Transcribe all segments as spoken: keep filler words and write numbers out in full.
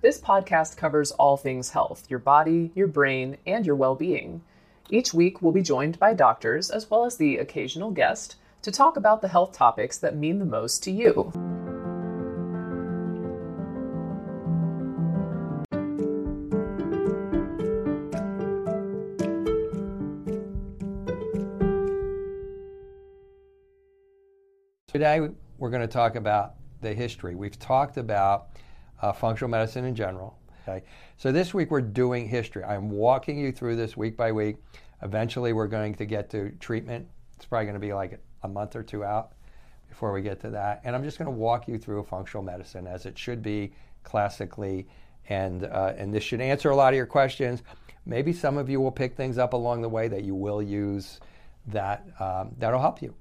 This podcast covers all things health, your body, your brain, and your well-being. Each week, we'll be joined by doctors, as well as the occasional guest, to talk about the health topics that mean the most to you. Today, we're going to talk about the history. We've talked about uh, functional medicine in general. Okay? So this week, we're doing history. I'm walking you through this week by week. Eventually, we're going to get to treatment. It's probably going to be like a month or two out before we get to that. And I'm just going to walk you through functional medicine as it should be classically. And, uh, and this should answer a lot of your questions. Maybe some of you will pick things up along the way that you will use that um, that'll help you.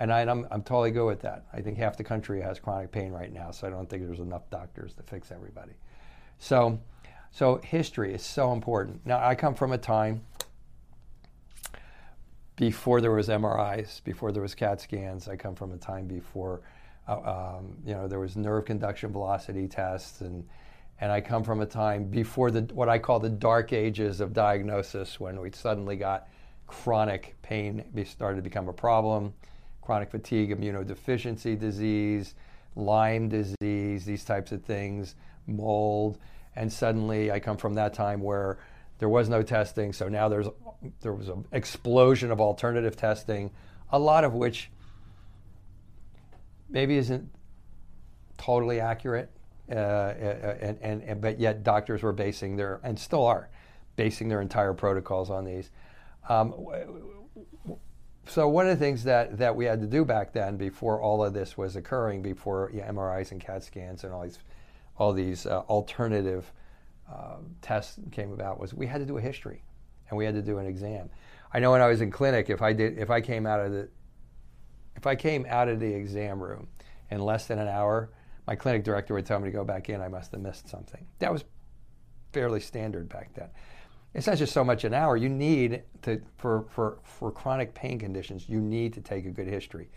And I, I'm, I'm totally good with that. I think half the country has chronic pain right now, so I don't think there's enough doctors to fix everybody. So, so history is so important. Now, I come from a time before there was M R Is, before there was CAT scans. I come from a time before, uh, um, you know, there was nerve conduction velocity tests, and and I come from a time before the what I call the dark ages of diagnosis, when we suddenly got chronic pain started to become a problem. Chronic fatigue, immunodeficiency disease, Lyme disease, these types of things, mold. And suddenly I come from that time where there was no testing. So now there's there was an explosion of alternative testing, a lot of which maybe isn't totally accurate, uh, and, and, and but yet doctors were basing their, and still are, basing their entire protocols on these. Um, So one of the things that, that we had to do back then, before all of this was occurring, before yeah, M R Is and CAT scans and all these, all these uh, alternative uh, tests came about, was we had to do a history, and we had to do an exam. I know when I was in clinic, if I did, if I came out of the, if I came out of the exam room in less than an hour, my clinic director would tell me to go back in. I must have missed something. That was fairly standard back then. It's not just so much an hour. You need to, for, for, for chronic pain conditions, you need to take a good history.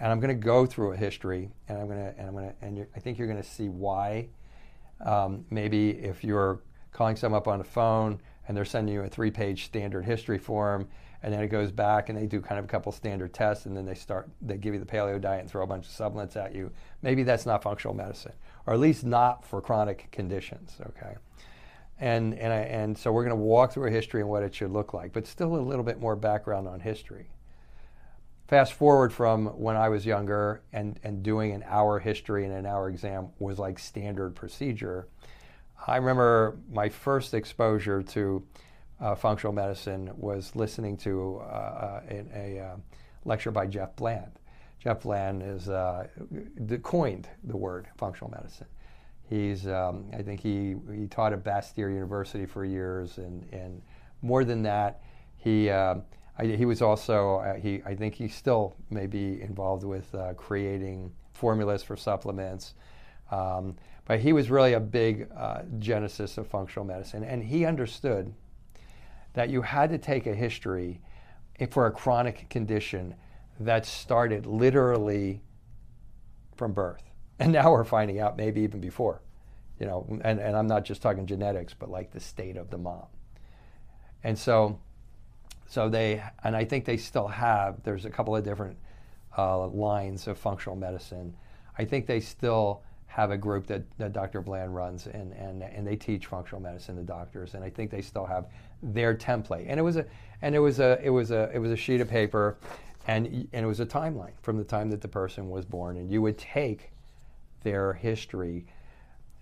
And I'm going to go through a history, and I'm going to, and I'm going to, and you're, I think you're going to see why. Um, maybe if you're calling someone up on the phone and they're sending you a three-page standard history form, and then it goes back and they do kind of a couple standard tests, and then they start, they give you the paleo diet and throw a bunch of supplements at you. Maybe that's not functional medicine, or at least not for chronic conditions, okay? And and, I, and so we're going to walk through a history and what it should look like, but still a little bit more background on history. Fast forward from when I was younger, and, and doing an hour history and an hour exam was like standard procedure. I remember my first exposure to uh, functional medicine was listening to uh, a, a uh, lecture by Jeff Bland. Jeff Bland is uh, coined the word functional medicine. He's, um, I think he, he taught at Bastyr University for years, and, and more than that, he uh, I, he was also, uh, he I think he still may be involved with uh, creating formulas for supplements, um, but he was really a big uh, genesis of functional medicine, and he understood that you had to take a history for a chronic condition that started literally from birth. And now we're finding out, maybe even before, you know, and, and I'm not just talking genetics, but like the state of the mom. And so, so they, and I think they still have, there's a couple of different uh, lines of functional medicine. I think they still have a group that, that Doctor Bland runs, and, and, and they teach functional medicine to doctors. And I think they still have their template. And it was a, and it was a, it was a, it was a sheet of paper, and, and it was a timeline from the time that the person was born, and you would take their history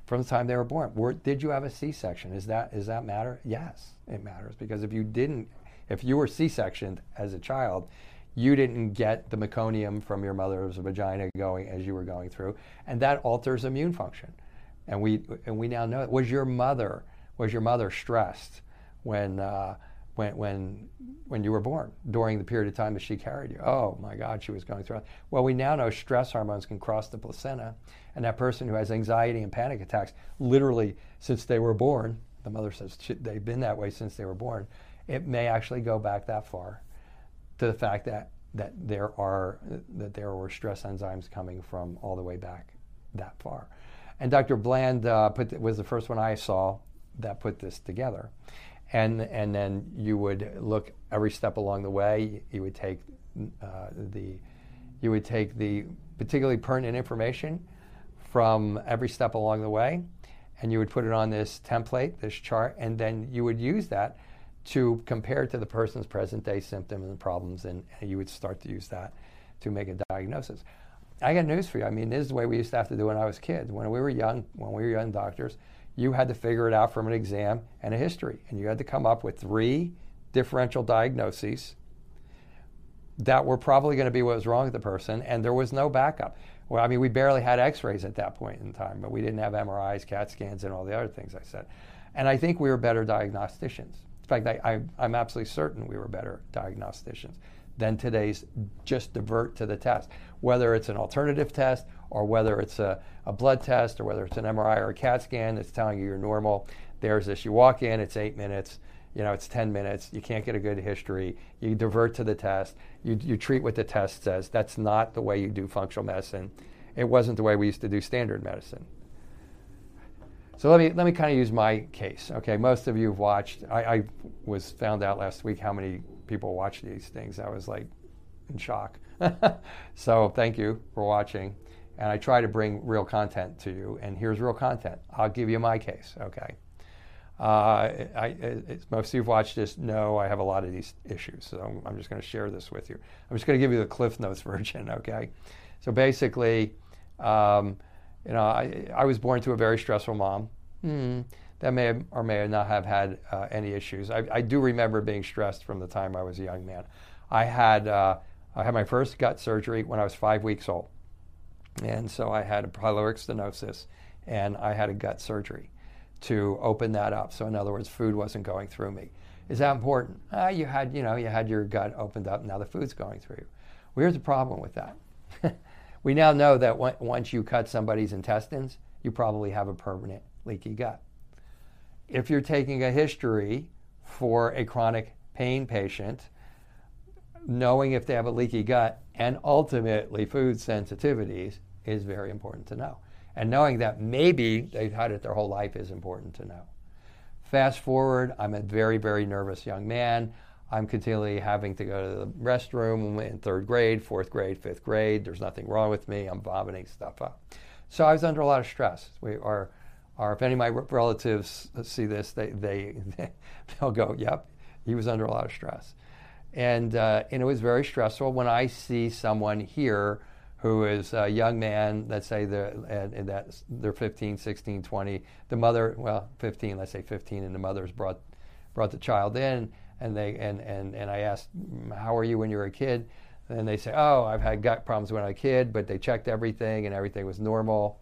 from the time they were born. Were, did you have a C-section? Is that, is that matter? Yes, it matters, because if you didn't, if you were C-sectioned as a child, you didn't get the meconium from your mother's vagina going as you were going through, and that alters immune function. And we and we now know it. Was your mother was your mother stressed when uh, when when when you were born during the period of time that she carried you? Oh my God, she was going through it. Well, we now know stress hormones can cross the placenta. And that person who has anxiety and panic attacks, literally since they were born, the mother says they've been that way since they were born, it may actually go back that far to the fact that, that there are that there were stress enzymes coming from all the way back that far. And Doctor Bland uh, put th- was the first one I saw that put this together. And and then you would look every step along the way. You would take uh, the you would take the particularly pertinent information from every step along the way, and you would put it on this template, this chart, and then you would use that to compare to the person's present-day symptoms and problems, and you would start to use that to make a diagnosis. I got news for you. I mean, this is the way we used to have to do when I was kids. When we were young, when we were young doctors, you had to figure it out from an exam and a history, and you had to come up with three differential diagnoses that were probably going to be what was wrong with the person, and there was no backup. Well, I mean, we barely had x-rays at that point in time, but we didn't have M R Is, CAT scans, and all the other things I said. And I think we were better diagnosticians. In fact, I, I, I'm absolutely certain we were better diagnosticians than today's just divert to the test, whether it's an alternative test or whether it's a, a blood test or whether it's an M R I or a CAT scan that's telling you you're normal. There's this, you walk in, it's eight minutes, you know, it's ten minutes, you can't get a good history, you divert to the test, you, you treat what the test says. That's not the way you do functional medicine. It wasn't the way we used to do standard medicine. So let me let me kind of use my case, okay? Most of you have watched, I, I was found out last week how many people watch these things. I was like in shock. So thank you for watching. And I try to bring real content to you, and here's real content. I'll give you my case, okay? Uh, I, it's, most of you who've watched this know I have a lot of these issues, so I'm, I'm just going to share this with you. I'm just going to give you the Cliff Notes version, okay? So basically, um, you know, I, I was born to a very stressful mom. Mm. That may have, or may not have had uh, any issues. I, I do remember being stressed from the time I was a young man. I had uh, I had my first gut surgery when I was five weeks old, and so I had a pyloric stenosis, and I had a gut surgery to open that up. So in other words, food wasn't going through me. Is that important? Uh, you had, you know, you had your gut opened up. Now the food's going through you. Well, here's the problem with that. We now know that w- once you cut somebody's intestines, you probably have a permanent leaky gut. If you're taking a history for a chronic pain patient, knowing if they have a leaky gut and ultimately food sensitivities is very important to know. And knowing that maybe they've had it their whole life is important to know. Fast forward, I'm a very, very nervous young man. I'm continually having to go to the restroom in third grade, fourth grade, fifth grade. There's nothing wrong with me. I'm vomiting stuff up. So I was under a lot of stress. We are, or if any of my relatives see this, they, they, they'll go, yep, he was under a lot of stress. And, uh, and it was very stressful. When I see someone here who is a young man, let's say they're, and that they're fifteen, sixteen, twenty, the mother, well, fifteen, let's say fifteen, and the mother's brought brought the child in, and they and, and, and I asked, how were you when you were a kid? And they say, oh, I've had gut problems when I was a kid, but they checked everything and everything was normal.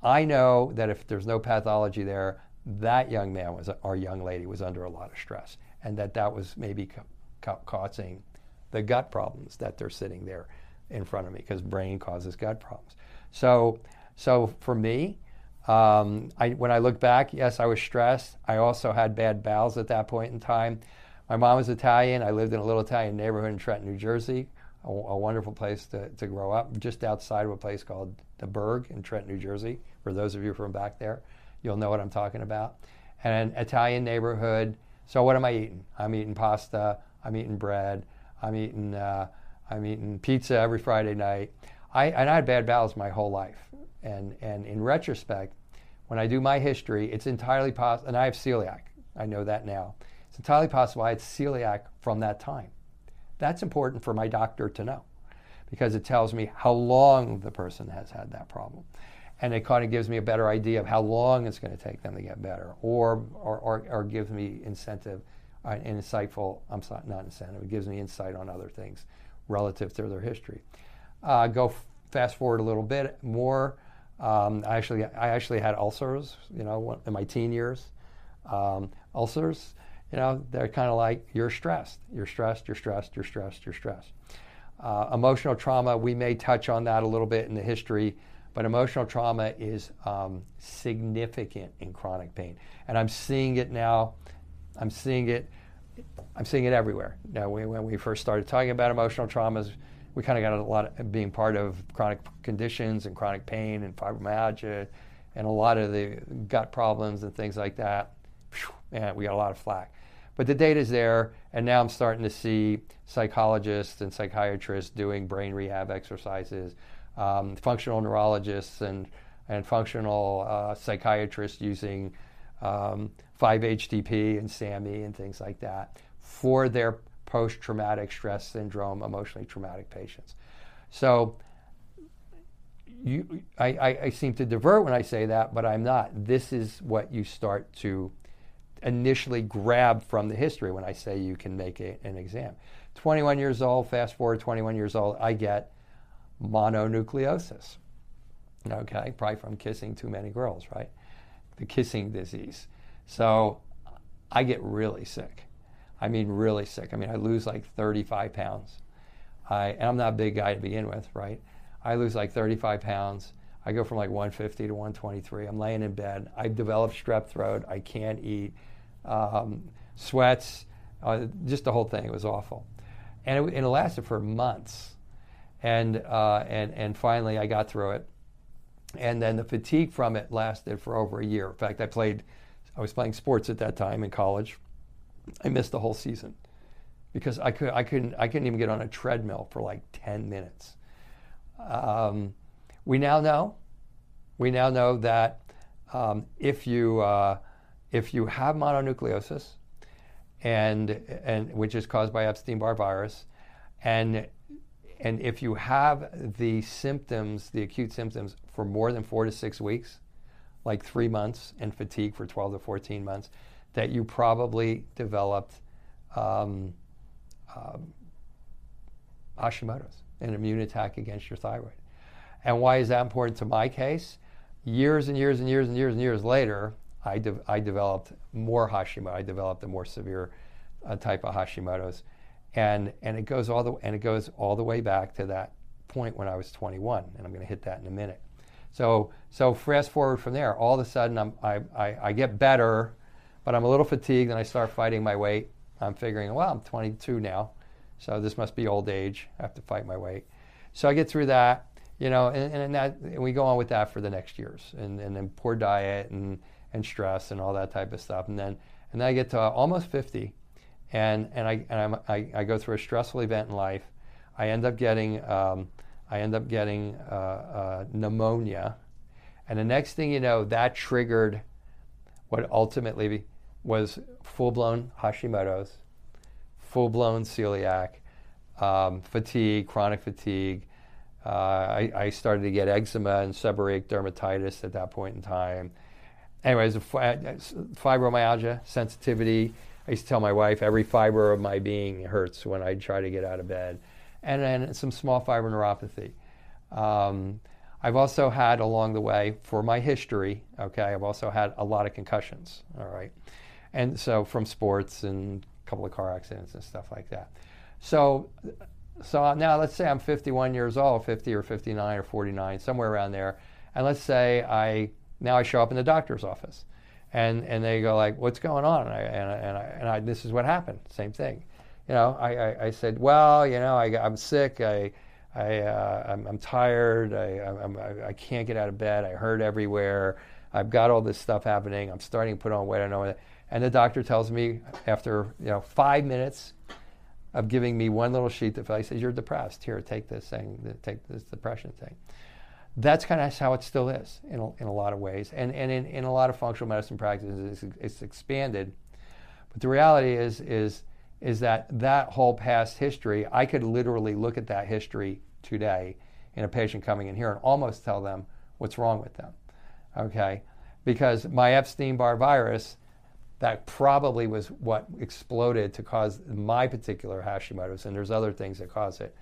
I know that if there's no pathology there, that young man was, or young lady was under a lot of stress, and that that was maybe ca- ca- causing the gut problems that they're sitting there in front of me, because brain causes gut problems. So so for me, um, I, when I look back, yes, I was stressed. I also had bad bowels at that point in time. My mom was Italian. I lived in a little Italian neighborhood in Trenton, New Jersey, a, a wonderful place to, to grow up, just outside of a place called the Berg in Trenton, New Jersey. For those of you from back there, you'll know what I'm talking about. And an Italian neighborhood. So what am I eating? I'm eating pasta. I'm eating bread. I'm eating... Uh, I'm eating pizza every Friday night. I, and I had bad bowels my whole life. And and in retrospect, when I do my history, it's entirely possible, and I have celiac, I know that now. It's entirely possible I had celiac from that time. That's important for my doctor to know, because it tells me how long the person has had that problem. And it kind of gives me a better idea of how long it's going to take them to get better, or or or, or gives me incentive, uh, an insightful, I'm sorry, not incentive, it gives me insight on other things relative to their history. Uh, go f- fast forward a little bit more. Um, I actually, I actually had ulcers, you know, in my teen years. Um, ulcers, you know, they're kind of like you're stressed, you're stressed, you're stressed, you're stressed, you're stressed. Uh, emotional trauma. We may touch on that a little bit in the history, but emotional trauma is um, significant in chronic pain, and I'm seeing it now. I'm seeing it. I'm seeing it everywhere. Now, we, when we first started talking about emotional traumas, we kind of got a lot of being part of chronic conditions and chronic pain and fibromyalgia and a lot of the gut problems and things like that. Man, we got a lot of flack. But the data's there, and now I'm starting to see psychologists and psychiatrists doing brain rehab exercises, um, functional neurologists and, and functional uh, psychiatrists using um, five H T P and SAMe and things like that for their post-traumatic stress syndrome, emotionally traumatic patients. So you, I, I, I seem to divert when I say that, but I'm not. This is what you start to initially grab from the history when I say you can make a, an exam. twenty-one years old, fast forward twenty-one years old, I get mononucleosis. Okay, probably from kissing too many girls, right? The kissing disease. So I get really sick. I mean, really sick. I mean, I lose like thirty-five pounds. I, and I'm not a big guy to begin with, right? I lose like thirty-five pounds. I go from like one fifty to one twenty-three. I'm laying in bed. I've developed strep throat. I can't eat. Um, sweats. Uh, just the whole thing. It was awful. And it, and it lasted for months. And, uh, and, and finally, I got through it. And then the fatigue from it lasted for over a year. In fact, I played, I was playing sports at that time in college. I missed the whole season because I could I couldn't I couldn't even get on a treadmill for like ten minutes. Um, we now know, we now know that um, if you uh, if you have mononucleosis, and and which is caused by Epstein-Barr virus, and and if you have the symptoms, the acute symptoms for more than four to six weeks, like three months, and fatigue for twelve to fourteen months, that you probably developed um, um, Hashimoto's, an immune attack against your thyroid. And why is that important to my case? Years and years and years and years and years later, I, de- I developed more Hashimoto. I developed a more severe uh, type of Hashimoto's, and and it goes all the and it goes all the way back to that point when I was twenty-one, and I'm going to hit that in a minute. So so fast forward from there, all of a sudden I'm, I, I I get better. But I'm a little fatigued, and I start fighting my weight. I'm figuring, well, I'm twenty-two now, so this must be old age. I have to fight my weight. So I get through that, you know, and, and, that, and we go on with that for the next years, and, and then poor diet and, and stress and all that type of stuff. And then and then I get to almost fifty, and and I and I'm, I I go through a stressful event in life. I end up getting um, I end up getting uh, uh, pneumonia, and the next thing you know, that triggered what ultimately be, was full-blown Hashimoto's, full-blown celiac, um, fatigue, chronic fatigue. Uh, I, I started to get eczema and seborrheic dermatitis at that point in time. Anyways, fibromyalgia, sensitivity. I used to tell my wife, every fiber of my being hurts when I try to get out of bed. And then some small fiber neuropathy. Um, I've also had along the way, for my history, okay, I've also had a lot of concussions, all right? And so from sports and a couple of car accidents and stuff like that. So so now let's say I'm fifty-one years old, fifty or fifty-nine or forty-nine, somewhere around there. And let's say I, now I show up in the doctor's office. And, and they go like, what's going on? And I, and I, and I, and I, this is what happened, same thing. You know, I, I, I said, well, you know, I, I'm sick, I... I, uh, I'm, I'm tired, I, I'm, I can't get out of bed, I hurt everywhere, I've got all this stuff happening, I'm starting to put on weight, I don't know. And the doctor tells me after, you know, five minutes of giving me one little sheet, that I says, you're depressed, here, take this thing, take this depression thing. That's kind of how it still is in a, in a lot of ways. And, and in, in a lot of functional medicine practices, it's, it's expanded. But the reality is, is, is that that whole past history, I could literally look at that history today in a patient coming in here and almost tell them what's wrong with them, okay? Because my Epstein-Barr virus, that probably was what exploded to cause my particular Hashimoto's, and there's other things that cause it,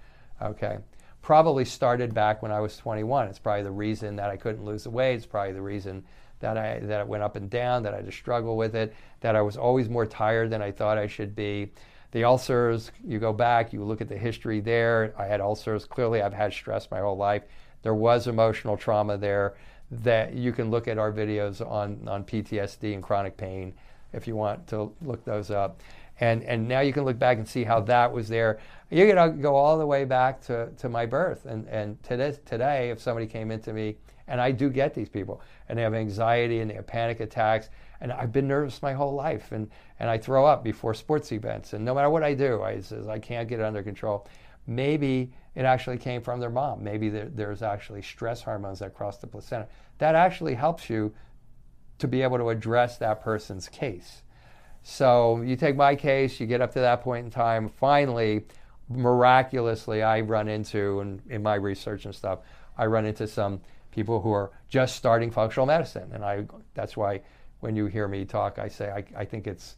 okay? Probably started back when I was twenty-one. It's probably the reason that I couldn't lose the weight. It's probably the reason that I that it went up and down, that I had to struggle with it, that I was always more tired than I thought I should be. The ulcers, you go back, you look at the history there. I had ulcers. Clearly, I've had stress my whole life. There was emotional trauma there that you can look at our videos on, on P T S D and chronic pain if you want to look those up. And, and now you can look back and see how that was there. You can go all the way back to, to my birth. And, and to this, today, if somebody came into me, and I do get these people, and they have anxiety and they have panic attacks, and I've been nervous my whole life, and, and I throw up before sports events, and no matter what I do, I says I can't get it under control. Maybe it actually came from their mom. Maybe there, there's actually stress hormones that cross the placenta. That actually helps you to be able to address that person's case. So you take my case, you get up to that point in time, finally, miraculously, I run into, and in my research and stuff, I run into some people who are just starting functional medicine. And I that's why when you hear me talk, I say, I, I think it's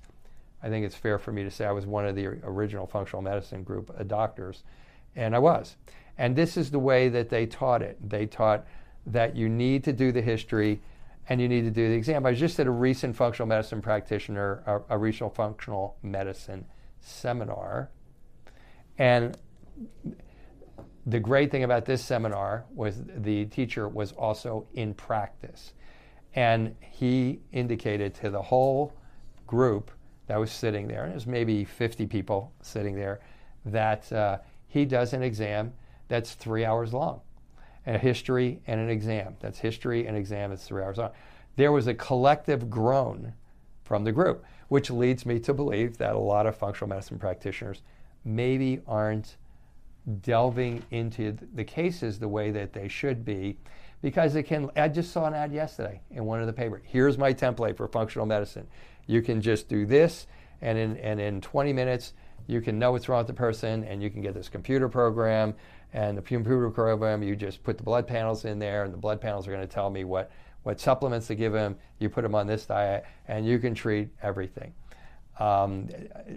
I think it's fair for me to say I was one of the original functional medicine group of doctors, and I was. And this is the way that they taught it. They taught that you need to do the history and you need to do the exam. I was just at a recent functional medicine practitioner, a, a regional functional medicine seminar. And the great thing about this seminar was the teacher was also in practice. And he indicated to the whole group that was sitting there, and there's maybe fifty people sitting there, that uh, he does an exam that's three hours long, and a history and an exam. That's history and exam that's three hours long. There was a collective groan from the group, which leads me to believe that a lot of functional medicine practitioners maybe aren't delving into the cases the way that they should be, because it can, I just saw an ad yesterday in one of the papers. Here's my template for functional medicine. You can just do this, and in, and in twenty minutes, you can know what's wrong with the person, and you can get this computer program, and the computer program, you just put the blood panels in there, and the blood panels are gonna tell me what, what supplements to give them. You put them on this diet, and you can treat everything. Um,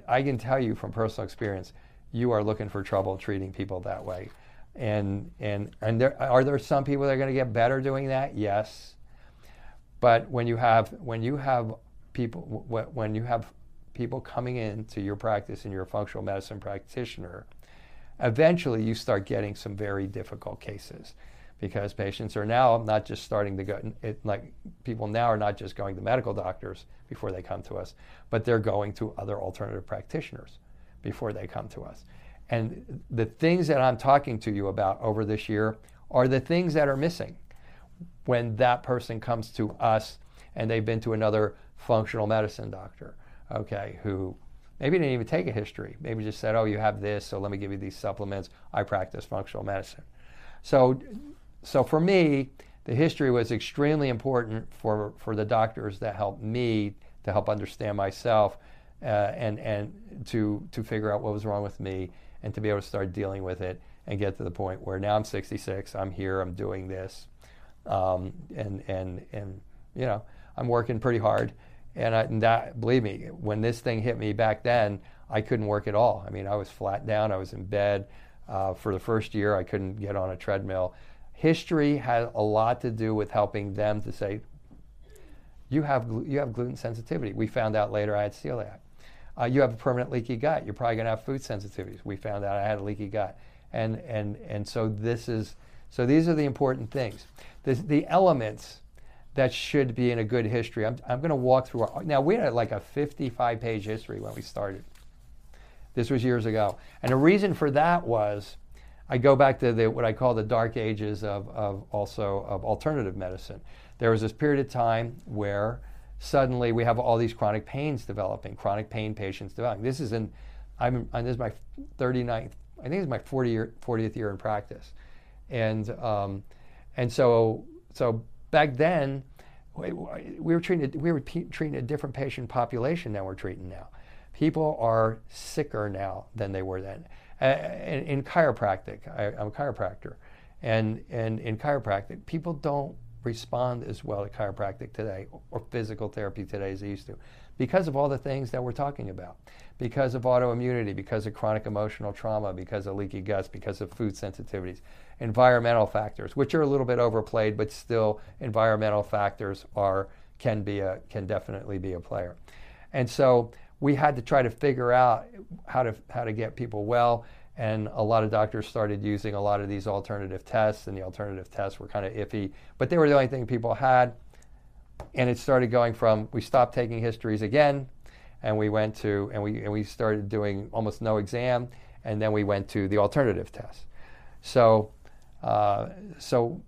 I can tell you from personal experience, you are looking for trouble treating people that way. And and and there are there some people that are going to get better doing that? Yes. But when you have when you have people when you have people coming into your practice and you're a functional medicine practitioner, eventually you start getting some very difficult cases, because patients are now not just starting to go, it, like people now are not just going to medical doctors before they come to us, but they're going to other alternative practitioners before they come to us. And the things that I'm talking to you about over this year are the things that are missing when that person comes to us and they've been to another functional medicine doctor, okay, who maybe didn't even take a history, maybe just said, oh, you have this, so let me give you these supplements. I practice functional medicine. So, so for me, the history was extremely important for, for the doctors that helped me to help understand myself, uh, and, and to, to figure out what was wrong with me, and to be able to start dealing with it and get to the point where now I'm sixty-six, I'm here, I'm doing this, um, and, and, and you know, I'm working pretty hard. And, I, and that, believe me, when this thing hit me back then, I couldn't work at all. I mean, I was flat down, I was in bed. Uh, for the first year, I couldn't get on a treadmill. History had a lot to do with helping them to say, you have, you have gluten sensitivity. We found out later I had celiac. Uh, you have a permanent leaky gut. You're probably going to have food sensitivities. We found out I had a leaky gut, and and and so this is so these are the important things. This, the elements that should be in a good history. I'm I'm going to walk through. Our, now we had like a fifty-five page history when we started. This was years ago, and the reason for that was I go back to the, what I call the dark ages of of also of alternative medicine. There was this period of time where suddenly we have all these chronic pains developing, chronic pain patients developing. This is in, I'm, this is my thirty-ninth, I think it's my fortieth year in practice. And um, and so so back then, we, we were treating we were pe- treating a different patient population than we're treating now. People are sicker now than they were then. Uh, in, in chiropractic, I, I'm a chiropractor, and, and in chiropractic, people don't respond as well to chiropractic today or physical therapy today as they used to, because of all the things that we're talking about, because of autoimmunity, because of chronic emotional trauma, because of leaky guts, because of food sensitivities, environmental factors, which are a little bit overplayed, but still environmental factors are can be a can definitely be a player. And so we had to try to figure out how to how to get people well. And a lot of doctors started using a lot of these alternative tests, and the alternative tests were kind of iffy, but they were the only thing people had. And it started going from, we stopped taking histories again, and we went to, and we, and we started doing almost no exam, and then we went to the alternative test. So, uh, so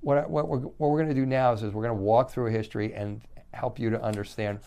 what, what we're, what we're going to do now is, is we're going to walk through a history and help you to understand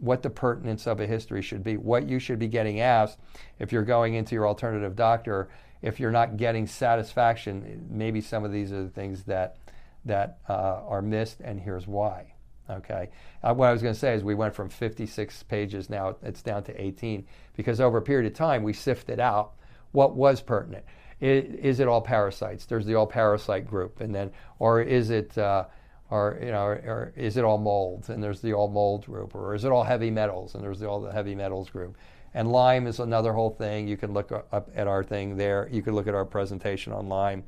what the pertinence of a history should be, what you should be getting asked if you're going into your alternative doctor. If you're not getting satisfaction, maybe some of these are the things that, that uh, are missed, and here's why. Okay. Uh, what I was going to say is we went from fifty-six pages, now it's down to eighteen, because over a period of time we sifted out what was pertinent. It, is it all parasites? There's the all parasite group, and then, or is it, uh, or you know, or, or is it all molds? And there's the all mold group, or is it all heavy metals? And there's the all the heavy metals group. And Lyme is another whole thing. You can look up at our thing there. You can look at our presentation on Lyme,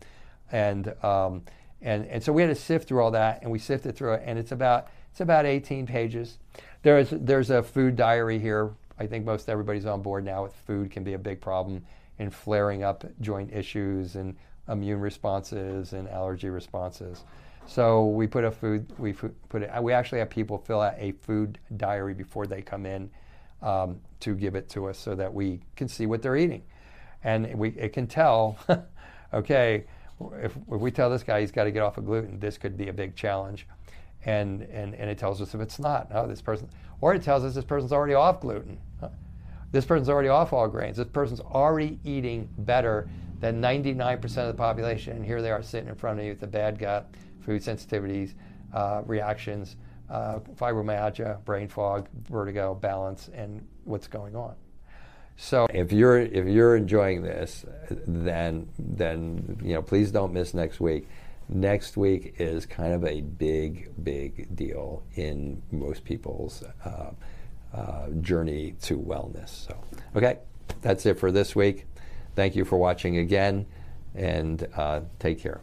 and um, and and so we had to sift through all that, and we sifted through it, and it's about it's about eighteen pages. There's there's a food diary here. I think most everybody's on board now with food can be a big problem in flaring up joint issues and immune responses and allergy responses. So we put a food we put it. We actually have people fill out a food diary before they come in. Um, to give it to us so that we can see what they're eating. And we it can tell, okay, if, if we tell this guy he's got to get off of gluten, this could be a big challenge. And, and, and it tells us if it's not, oh, this person, or it tells us this person's already off gluten. This person's already off all grains. This person's already eating better than ninety-nine percent of the population, and here they are sitting in front of you with the bad gut, food sensitivities, uh, reactions, Uh, fibromyalgia, brain fog, vertigo, balance, and what's going on. So, if you're if you're enjoying this, then then you know please don't miss next week. Next week is kind of a big big deal in most people's uh, uh, journey to wellness. So, okay, that's it for this week. Thank you for watching again, and uh, take care.